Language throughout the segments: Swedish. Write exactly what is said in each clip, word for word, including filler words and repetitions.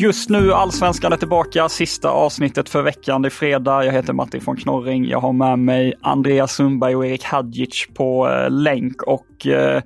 Just nu Allsvenskan är tillbaka, sista avsnittet för veckan, det är fredag. Jag heter Matti från Knorring, jag har med mig Andreas Sundberg och Erik Hadjic på länk. Och eh,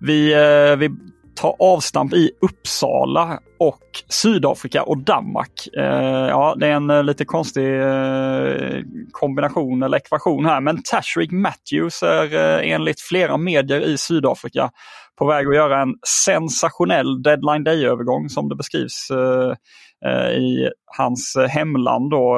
vi, eh, vi tar avstamp i Uppsala och Sydafrika och Danmark. Eh, ja, det är en eh, lite konstig eh, kombination eller ekvation här. Men Tashreeq Matthews är eh, enligt flera medier i Sydafrika på väg att göra en sensationell deadline day-övergång som det beskrivs eh, i hans hemland. Då.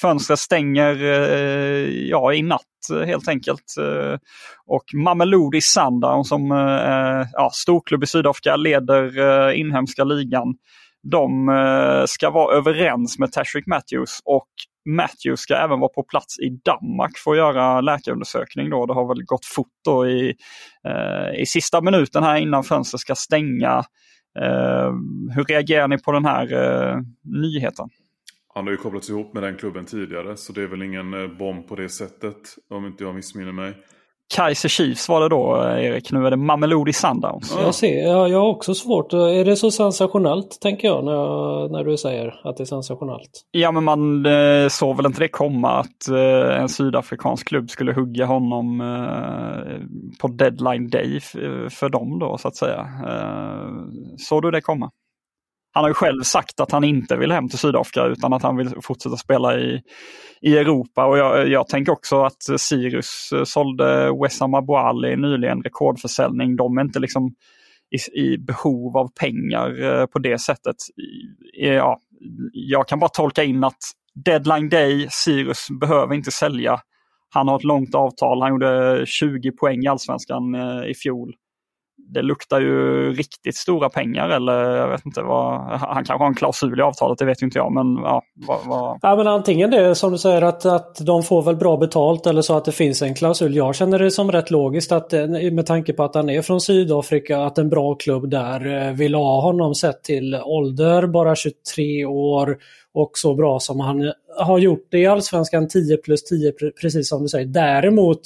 Fönstret stänger eh, ja, i natt helt enkelt. Eh, och Mamelodi Sundowns som eh, ja, storklubb i Sydafrika leder eh, inhemska ligan. De eh, ska vara överens med Tashreeq Matthews och Matthews ska även vara på plats i Danmark för att göra läkarundersökning då. Det har väl gått fort i, eh, i sista minuten här innan fönstret ska stänga. Eh, hur reagerar ni på den här eh, nyheten? Han har ju kopplats ihop med den klubben tidigare så det är väl ingen bomb på det sättet om inte jag missminner mig. Kaiser Chiefs var det då, Erik. Nu är det Mamelodi Sundowns. Jag ser, jag, jag har också svårt. Är det så sensationellt, tänker jag, när, jag, när du säger att det är sensationellt? Ja, men man eh, såg väl inte det komma att eh, en sydafrikansk klubb skulle hugga honom eh, på deadline day f- för dem då, så att säga. Eh, såg du det komma? Han har ju själv sagt att han inte vill hem till Sydafrika utan att han vill fortsätta spela i, i Europa. Och jag, jag tänker också att Sirius sålde Wessam Abouali nyligen, rekordförsäljning. De är inte liksom i, i behov av pengar på det sättet. Ja, jag kan bara tolka in att deadline day, Sirius behöver inte sälja. Han har ett långt avtal, han gjorde tjugo poäng i Allsvenskan i fjol. Det luktar ju riktigt stora pengar, eller jag vet inte vad. Han kanske har en klausul i avtalet, det vet ju inte jag, men ja, vad, vad... ja men antingen det som du säger att, att de får väl bra betalt eller så att det finns en klausul. Jag känner det som rätt logiskt att, med tanke på att han är från Sydafrika, att en bra klubb där vill ha honom sett till ålder, bara tjugotre år, och så bra som han har gjort det i Allsvenskan, tio plus tio, precis som du säger. Däremot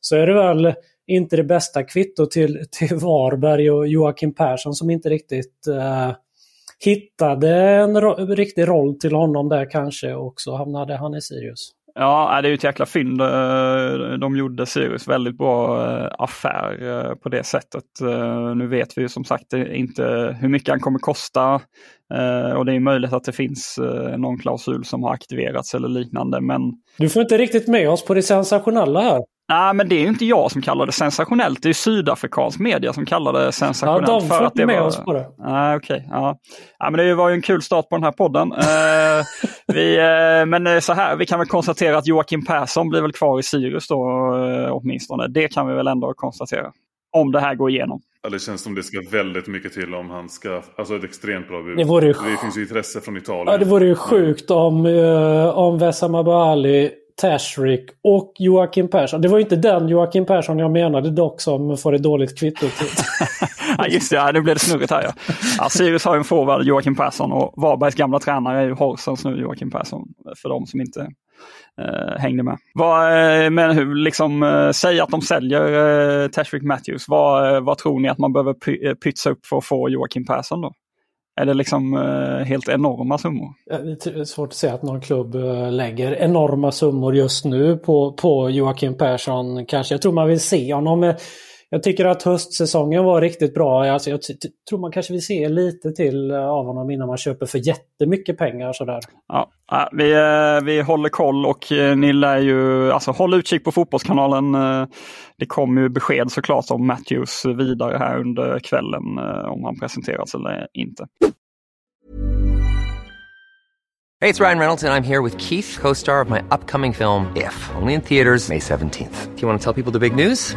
så är det väl inte det bästa kvitto till, till Varberg och Joakim Persson som inte riktigt eh, hittade en ro- riktig roll till honom där kanske, och så hamnade han i Sirius. Ja, det är ju ett jäkla fynd. De gjorde Sirius väldigt bra affär på det sättet. Nu vet vi ju som sagt inte hur mycket han kommer kosta och det är möjligt att det finns någon klausul som har aktiverats eller liknande. Men... Du får inte riktigt med oss på det sensationella här. Nej, men det är ju inte jag som kallar det sensationellt. Det är ju sydafrikansk media som kallar det sensationellt. Ja, de för att det med var... oss på det. Nej, okej. Ja. Ja, men det var ju en kul start på den här podden. eh, vi, eh, men så här, vi kan väl konstatera att Joakim Persson blir väl kvar i Sirius då, eh, åtminstone. Det kan vi väl ändå konstatera. Om det här går igenom. Ja, det känns som det ska väldigt mycket till om han ska... Alltså ett extremt bra bud. Det, vore ju... det finns ju intresse från Italien. Ja, det vore ju sjukt om, eh, om Wessam Abouali, Tashreeq och Joakim Persson. Det var ju inte den Joakim Persson jag menade dock som får ett dåligt kvitto till. Ja, just det, nu blev det snurrigt här. Ja. Ja, Sirius har ju en forward, Joakim Persson, och Varbergs gamla tränare är ju Horsens nu, Joakim Persson, för de som inte eh, hängde med. Vad, men hur, liksom, eh, säg att de säljer eh, Tashreeq Matthews. Vad, vad tror ni att man behöver py- pytsa upp för att få Joakim Persson då? är det liksom helt enorma summor. Det är svårt att säga att någon klubb lägger enorma summor just nu på, på Joakim Persson. Kanske, jag tror man vill se honom. Jag tycker att höstsäsongen var riktigt bra. Alltså jag t- t- tror man kanske vill se lite till av honom innan man köper för jättemycket pengar. Sådär. Ja, vi, vi håller koll och ni lär ju, alltså, håll utkik på fotbollskanalen. Det kommer ju besked såklart om Matthews vidare här under kvällen, om han presenteras eller inte. Hey, it's Ryan Reynolds and I'm here with Keith, co-star of my upcoming film If, only in theaters May seventeenth. Do you want to tell people the big news?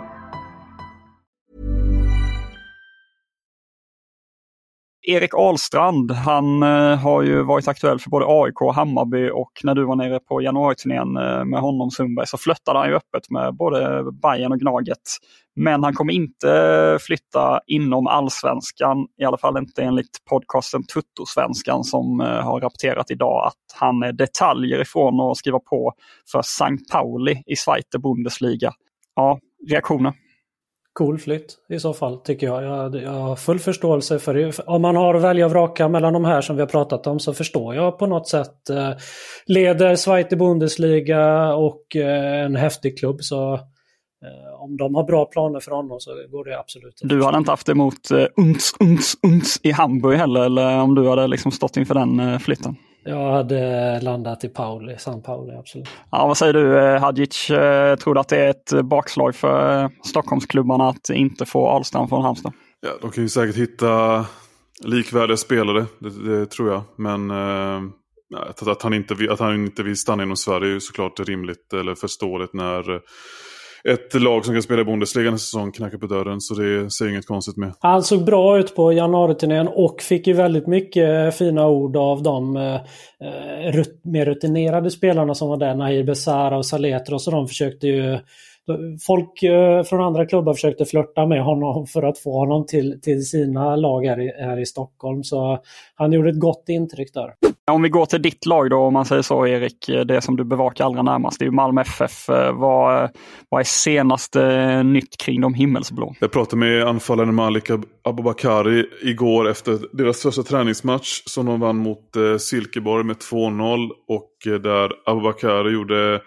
Erik Ahlstrand, han har ju varit aktuell för både A I K och Hammarby, och när du var nere på januariturnén med honom, Sundberg, så flyttade han ju öppet med både Bayern och Gnaget. Men han kommer inte flytta inom Allsvenskan, i alla fall inte enligt podcasten Tuttosvenskan, som har rapporterat idag att han är detaljer ifrån att skriva på för Sankt Pauli i Zweite Bundesliga. Ja, reaktioner? Cool flytt i så fall, tycker jag. Jag, jag har full förståelse för det. Om man har att välja och vraka mellan de här som vi har pratat om, så förstår jag på något sätt. Eh, leder Zweite Bundesliga och eh, en häftig klubb, så eh, om de har bra planer för honom så går det absolut. Du hade inte haft emot eh, uns, uns, uns i Hamburg heller, eller om du hade liksom stått inför den eh, flytten? Jag hade landat i Pauli, San Pauli, absolut. Ja, vad säger du, Hadjic? Tror du att det är ett bakslag för Stockholmsklubbarna att inte få Ahlstrand från Halmstad? Ja, de kan ju säkert hitta likvärdiga spelare, det, det tror jag. Men eh, att, att, han inte, att han inte vill stanna inom Sverige är ju såklart rimligt eller förståeligt när ett lag som kan spela i Bundesliga nästa säsong knackar på dörren, så det ser inget konstigt med. Han såg bra ut på januariturnén och fick ju väldigt mycket fina ord av de eh, rut- mer rutinerade spelarna som var där, Nahir Besara och Saletros, och de försökte ju, folk eh, från andra klubbar försökte flirta med honom för att få honom till, till sina lag här i, här i Stockholm, så han gjorde ett gott intryck där. Om vi går till ditt lag då, om man säger så, Erik, det som du bevakar allra närmast, det är ju Malmö F F. Vad, vad är senaste nytt kring de himmelsblå? Jag pratade med anfallaren Malick Aboubakar igår efter deras första träningsmatch som de vann mot Silkeborg med två noll, och där Aboubakar gjorde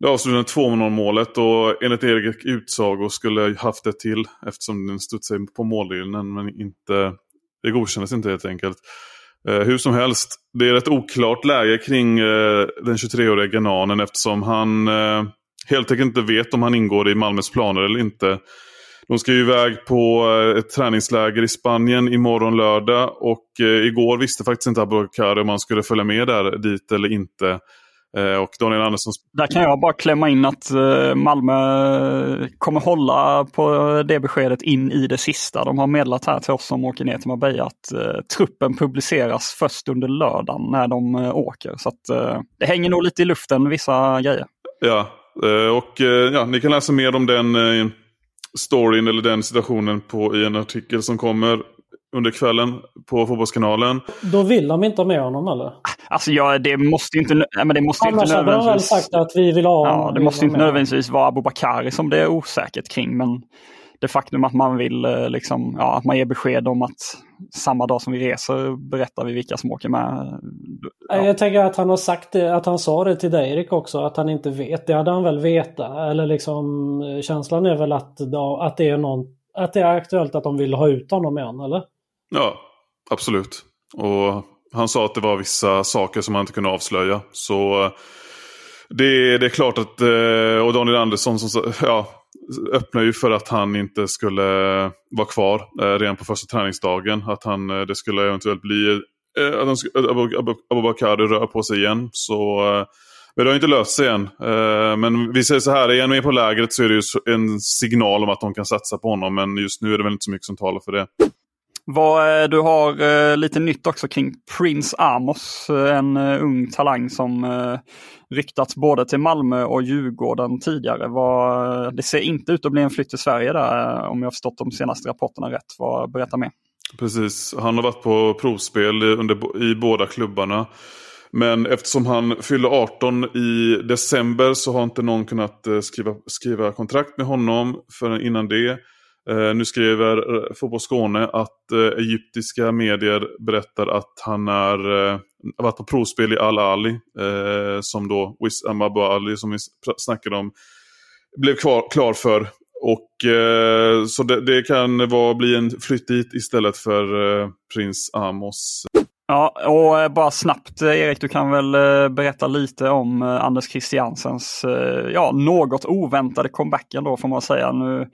det avslutande två noll-målet, och enligt Erik utsago skulle haft det till eftersom den studsade på mållinjen, men inte, det godkändes inte helt enkelt. Eh, hur som helst, det är ett oklart läge kring eh, den tjugotreåriga Gananen, eftersom han eh, helt enkelt inte vet om han ingår i Malmös planer eller inte. De ska ju iväg på eh, ett träningsläger i Spanien imorgon lördag, och eh, igår visste faktiskt inte Aboubakar om han skulle följa med där dit eller inte. Eh, och Daniel Andersson... Där kan jag bara klämma in att eh, Malmö kommer hålla på det beskedet in i det sista. De har meddelat här till oss som åker ner till Marbella att eh, truppen publiceras först under lördagen när de eh, åker. Så att, eh, det hänger nog lite i luften, vissa grejer. Ja, eh, och eh, ja, ni kan läsa mer om den eh, storyn eller den situationen på, i en artikel som kommer under kvällen på fotbollskanalen. Då vill de inte ha med honom, eller? Alltså, ja, det måste inte, men det måste annars inte nödvändigtvis... Annars hade de väl sagt att vi vill ha... Ja, det måste inte nödvändigtvis vara Aboubakar som det är osäkert kring, men det faktum att man vill, liksom, ja, att man ger besked om att samma dag som vi reser berättar vi vilka som åker med. Ja. Jag tänker att han har sagt det, att han sa det till dig, Erik, också, att han inte vet. Det hade han väl veta, eller liksom känslan är väl att, att det är någon att det är aktuellt att de vill ha ut honom igen, eller? Ja, absolut. Och han sa att det var vissa saker som han inte kunde avslöja. Så det, det är klart att... Och Daniel Andersson som, ja, öppnar ju för att han inte skulle vara kvar redan på första träningsdagen. Att han, det skulle eventuellt bli... Att Aboubakar rör på sig igen. Så men det har inte löst sig än. Men vi säger så här, igen med på lägret så är det ju en signal om att de kan satsa på honom. Men just nu är det väl inte så mycket som talar för det. Vad, du har eh, lite nytt också kring Prince Amos, en eh, ung talang som eh, ryktats både till Malmö och Djurgården tidigare. Vad, det ser inte ut att bli en flytt till Sverige där, om jag har förstått de senaste rapporterna rätt. Vad, berätta mer. Precis, han har varit på provspel i, under, i båda klubbarna. Men eftersom han fyller arton i december så har inte någon kunnat eh, skriva, skriva kontrakt med honom förrän innan det. Uh, nu skriver Fotboll Skåne att uh, egyptiska medier berättar att han är, uh, varit på provspel i Al-Ali, uh, som då Wessam Abouali som vi snackade om blev kvar, klar för. Och, uh, så det, det kan vara, bli en flytt dit istället för uh, Prince Amos. Ja, och bara snabbt Erik, du kan väl berätta lite om Anders Christiansens ja, något oväntade comebacken då får man säga. Nu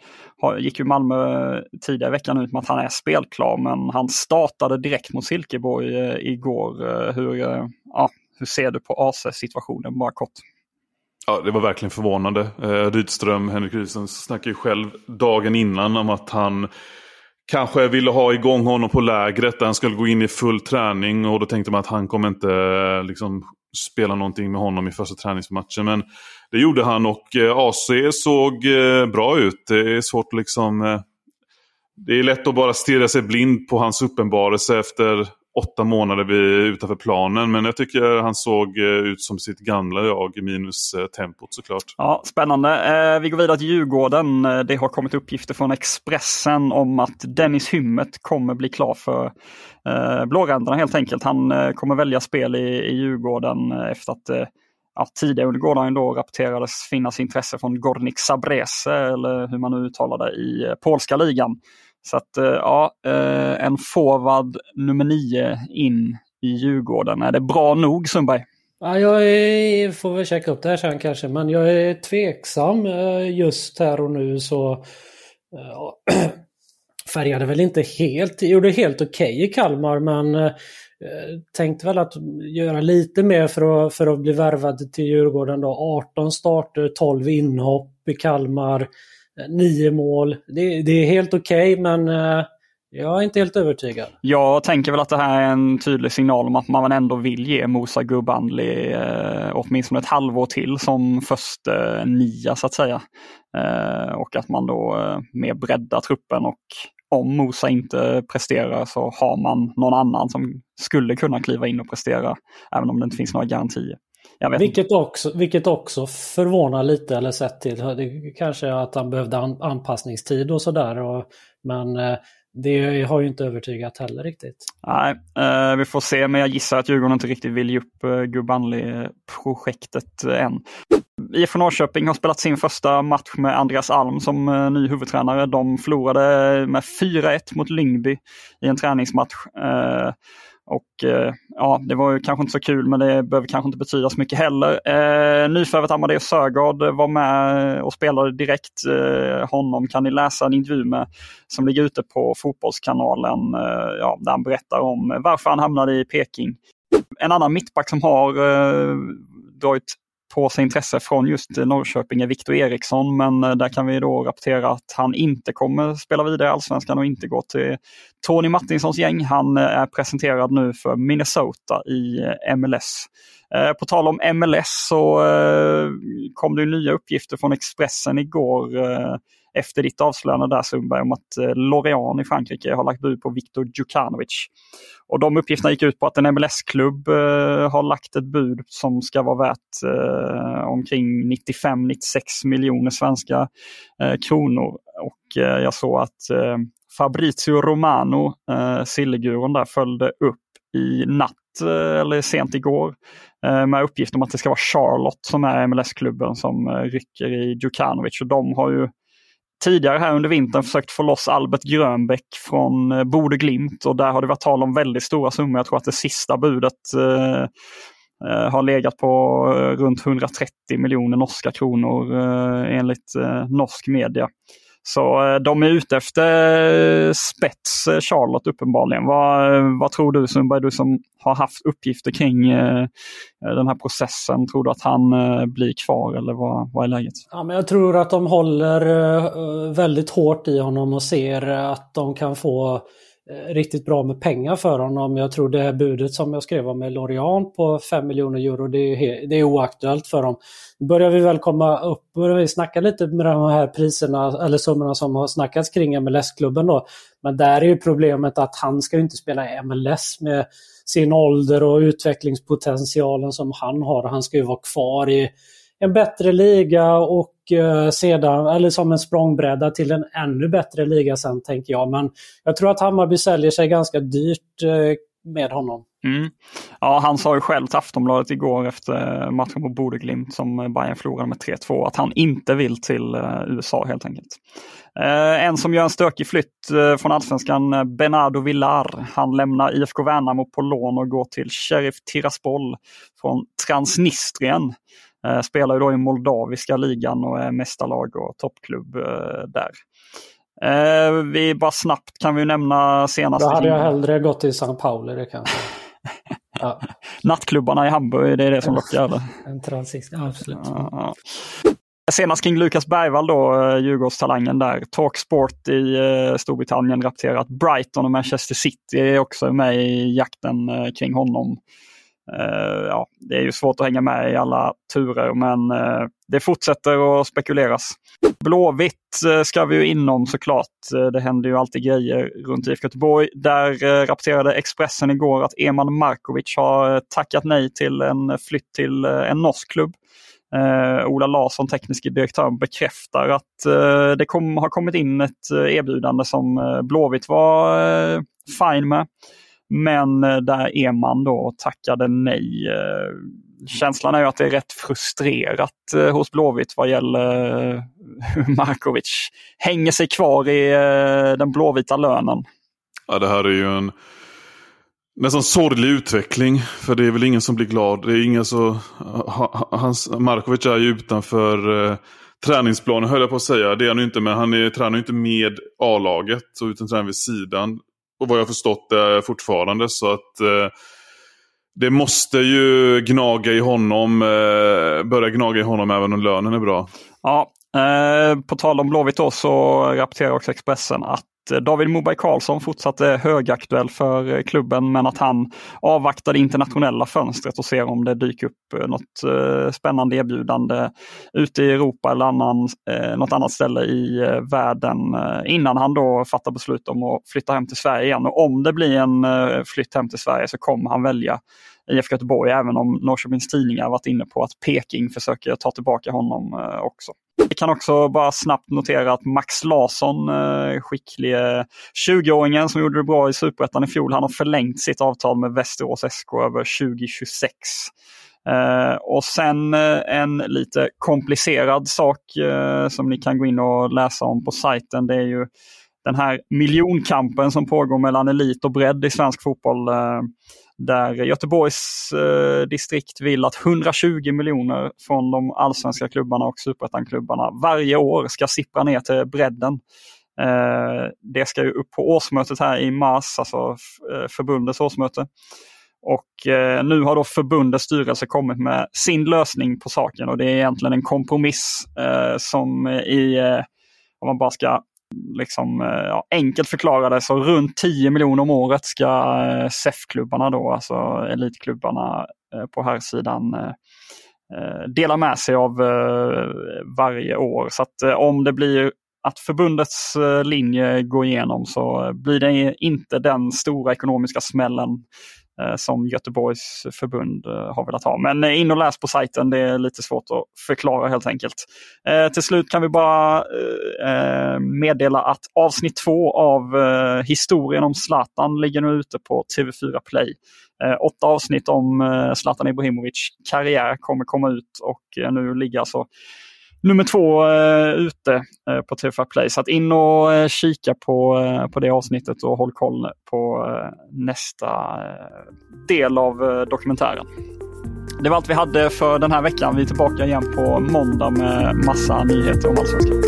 gick ju Malmö tidigare i veckan ut med att han är spelklar, men han startade direkt mot Silkeborg igår. Hur, ja, hur ser du på A C-situationen bara kort? Ja, det var verkligen förvånande. Rydström, Henrik Rydström snackade ju själv dagen innan om att han kanske ville ha igång honom på lägret där han skulle gå in i full träning, och då tänkte man att han kommer inte liksom spela någonting med honom i första träningsmatchen, men det gjorde han och A C såg bra ut. Det är svårt liksom, det är lätt att bara stirra sig blind på hans uppenbarelse efter åtta månader vid, utanför planen, men jag tycker han såg ut som sitt gamla jag, minus tempot såklart. Ja, spännande. Vi går vidare till Djurgården. Det har kommit uppgifter från Expressen om att Dennis Hymmet kommer bli klar för blåränderna helt enkelt. Han kommer välja spel i, i Djurgården efter att ja, tidigare under gårdagen då rapporterades finnas intresse från Górnik Zabrze, eller hur man nu uttalar det, i polska ligan. Så att ja, en forward nummer nio in i Djurgården. Är det bra nog, Sundberg? Ja, jag är, får väl checka upp det här sen kanske. Men jag är tveksam just här och nu, så ja, färgade väl inte helt. Gjorde helt okej i Kalmar, men tänkte väl att göra lite mer för att, för att bli värvad till Djurgården då. arton starter, tolv inhopp i Kalmar. Nio mål. Det, det är helt okej, okay, men uh, jag är inte helt övertygad. Jag tänker väl att det här är en tydlig signal om att man ändå vill ge Musa Gubbanli uh, åtminstone ett halvår till som först uh, nia så att säga. Uh, och att man då uh, mer breddar truppen, och om Musa inte presterar så har man någon annan som skulle kunna kliva in och prestera, även om det inte finns några garantier. Vilket också, vilket också förvånar lite, eller sett till det, kanske att han behövde an, anpassningstid och sådär, och, men eh, det har ju inte övertygat heller riktigt. Nej, eh, vi får se, men jag gissar att Djurgården inte riktigt vill ge upp eh, Gubbanli-projektet än. I F Norrköping har spelat sin första match med Andreas Alm som eh, ny huvudtränare. De förlorade med fyra ett mot Lyngby i en träningsmatch. Eh, Och eh, ja, det var ju kanske inte så kul, men det behöver kanske inte betyda så mycket heller. Eh, Nyförvärvet Amadeus Sögaard var med och spelade direkt. Eh, honom kan ni läsa en intervju med som ligger ute på fotbollskanalen, eh, ja, där han berättar om varför han hamnade i Peking. En annan mittback som har eh, dragit på sig intresse från just Norrköping är Viktor Eriksson, men där kan vi då rapportera att han inte kommer spela vidare i Allsvenskan och inte gå till Tony Martinssons gäng. Han är presenterad nu för Minnesota i M L S. På tal om M L S så kom det nya uppgifter från Expressen igår efter ditt avslöjande där, Sundberg, om att Lorient i Frankrike har lagt bud på Viktor Djukanovic. Och de uppgifterna gick ut på att en M L S-klubb har lagt ett bud som ska vara värt omkring nittiofem till nittiosex miljoner svenska kronor. Och jag såg att Fabrizio Romano, Silleguren där, följde upp i natt eller sent igår med uppgift om att det ska vara Charlotte som är M L S-klubben som rycker i Djukanovic, och de har ju tidigare här under vintern försökt få loss Albert Grönbäck från Bode Glimt, och där har det varit tal om väldigt stora summor. Jag tror att det sista budet eh, har legat på runt hundratrettio miljoner norska kronor eh, enligt eh, norsk media. Så eh, de är ute efter spets eh, Charlotte uppenbarligen. Vad, vad tror du, Sundberg, du som har haft uppgifter kring eh, den här processen? Tror du att han eh, blir kvar, eller vad, vad är läget? Ja, men jag tror att de håller eh, väldigt hårt i honom och ser att de kan få eh, riktigt bra med pengar för honom. Jag tror det här budet som jag skrev om med Lorient på fem miljoner euro, det är, he- det är oaktuellt för dem. Börjar vi väl komma upp, börjar vi snacka lite med de här priserna eller summorna som har snackats kring M L S-klubben då. Men där är ju problemet att han ska ju inte spela M L S med sin ålder och utvecklingspotentialen som han har. Han ska ju vara kvar i en bättre liga och sedan, eller som en språngbräda till en ännu bättre liga sen, tänker jag. Men jag tror att Hammarby säljer sig ganska dyrt med honom. Mm. Ja, han sa ju själv till Aftonbladet igår efter matchen på Bode Glimt som Bayern förlorade med tre två att han inte vill till U S A helt enkelt. Eh, en som gör en stökig flytt eh, från Allsvenskan, Bernardo Villar. Han lämnar I F K Värnamo på lån och går till Sheriff Tiraspol från Transnistrien. Eh, spelar ju då i moldaviska ligan och är mästarlag och toppklubb eh, där. Eh, vi bara snabbt kan vi nämna senast. Då hade jag hellre gått till Sankt Pauli, det kanske. Ja. Nattklubbarna i Hamburg, det är det som lockar. En transist, absolut. Ja, ja. Senast kring Lukas Bergvall då, Djurgårdstalangen där. Talksport i Storbritannien rapporterar att Brighton och Manchester City är också med i jakten kring honom. Ja, det är ju svårt att hänga med i alla turer, men det fortsätter att spekuleras. Blåvitt ska vi ju inom såklart. Det händer ju alltid grejer runt I F K Göteborg. Där rapporterade Expressen igår att Eman Markovic har tackat nej till en flytt till en norsk klubb. Eh, Ola Larsson, teknisk direktör, bekräftar att eh, det kom, har kommit in ett erbjudande som eh, Blåvitt var eh, fine med, men eh, där Eman då tackade nej. Eh, känslan är ju att det är rätt frustrerat eh, hos Blåvitt vad gäller eh, hur Markovic hänger sig kvar i eh, den blåvita lönen. Ja, det här är ju en nästan sorglig utveckling, för det är väl ingen som blir glad. Det är ingen så hans Markovic är ju utanför eh, träningsplanen, höll jag på att säga. Det är han ju inte, men han är tränar ju inte med A-laget så utan tränar vid sidan. Och vad jag förstått det är fortfarande så att eh, det måste ju gnaga i honom, eh, börja gnaga i honom även om lönen är bra. Ja, eh, på tal om Blåvitt då så rapporterar också Expressen att David Moberg Karlsson fortsatte högaktuell för klubben, men att han avvaktade internationella fönstret och ser om det dyker upp något spännande erbjudande ute i Europa eller annan, något annat ställe i världen innan han då fattar beslut om att flytta hem till Sverige igen. Och om det blir en flytt hem till Sverige så kommer han välja I F K Göteborg, även om Norrköpings tidningar varit inne på att Peking försöker ta tillbaka honom också. Vi kan också bara snabbt notera att Max Larsson, skicklig tjugoåringen som gjorde det bra i Superettan i fjol, han har förlängt sitt avtal med Västerås S K över tjugo tjugosex. Och sen en lite komplicerad sak som ni kan gå in och läsa om på sajten, det är ju den här miljonkampen som pågår mellan elit och bredd i svensk fotboll, där Göteborgs eh, distrikt vill att hundratjugo miljoner från de allsvenska klubbarna och superettanklubbarna varje år ska sippra ner till bredden. Eh, det ska ju upp på årsmötet här i mars, alltså f- förbundets årsmöte. Och eh, nu har då förbundets styrelse kommit med sin lösning på saken, och det är egentligen en kompromiss eh, som i, eh, om man bara ska liksom, ja, enkelt förklarade så runt tio miljoner om året ska S E F-klubbarna då, alltså elitklubbarna på här sidan, dela med sig av varje år. Så att om det blir att förbundets linje går igenom så blir det inte den stora ekonomiska smällen som Göteborgs förbund har velat ha. Men in och läs på sajten, det är lite svårt att förklara helt enkelt. Eh, till slut kan vi bara eh, meddela att avsnitt två av eh, historien om Zlatan ligger nu ute på T V fyra Play. Eh, åtta avsnitt om eh, Zlatan Ibrahimovic karriär kommer komma ut, och eh, nu ligger alltså nummer två eh, ute eh, på T F Play. Så att in och eh, kika på, eh, på det avsnittet och håll koll på eh, nästa eh, del av eh, dokumentären. Det var allt vi hade för den här veckan. Vi är tillbaka igen på måndag med massa nyheter om Allsvenskan.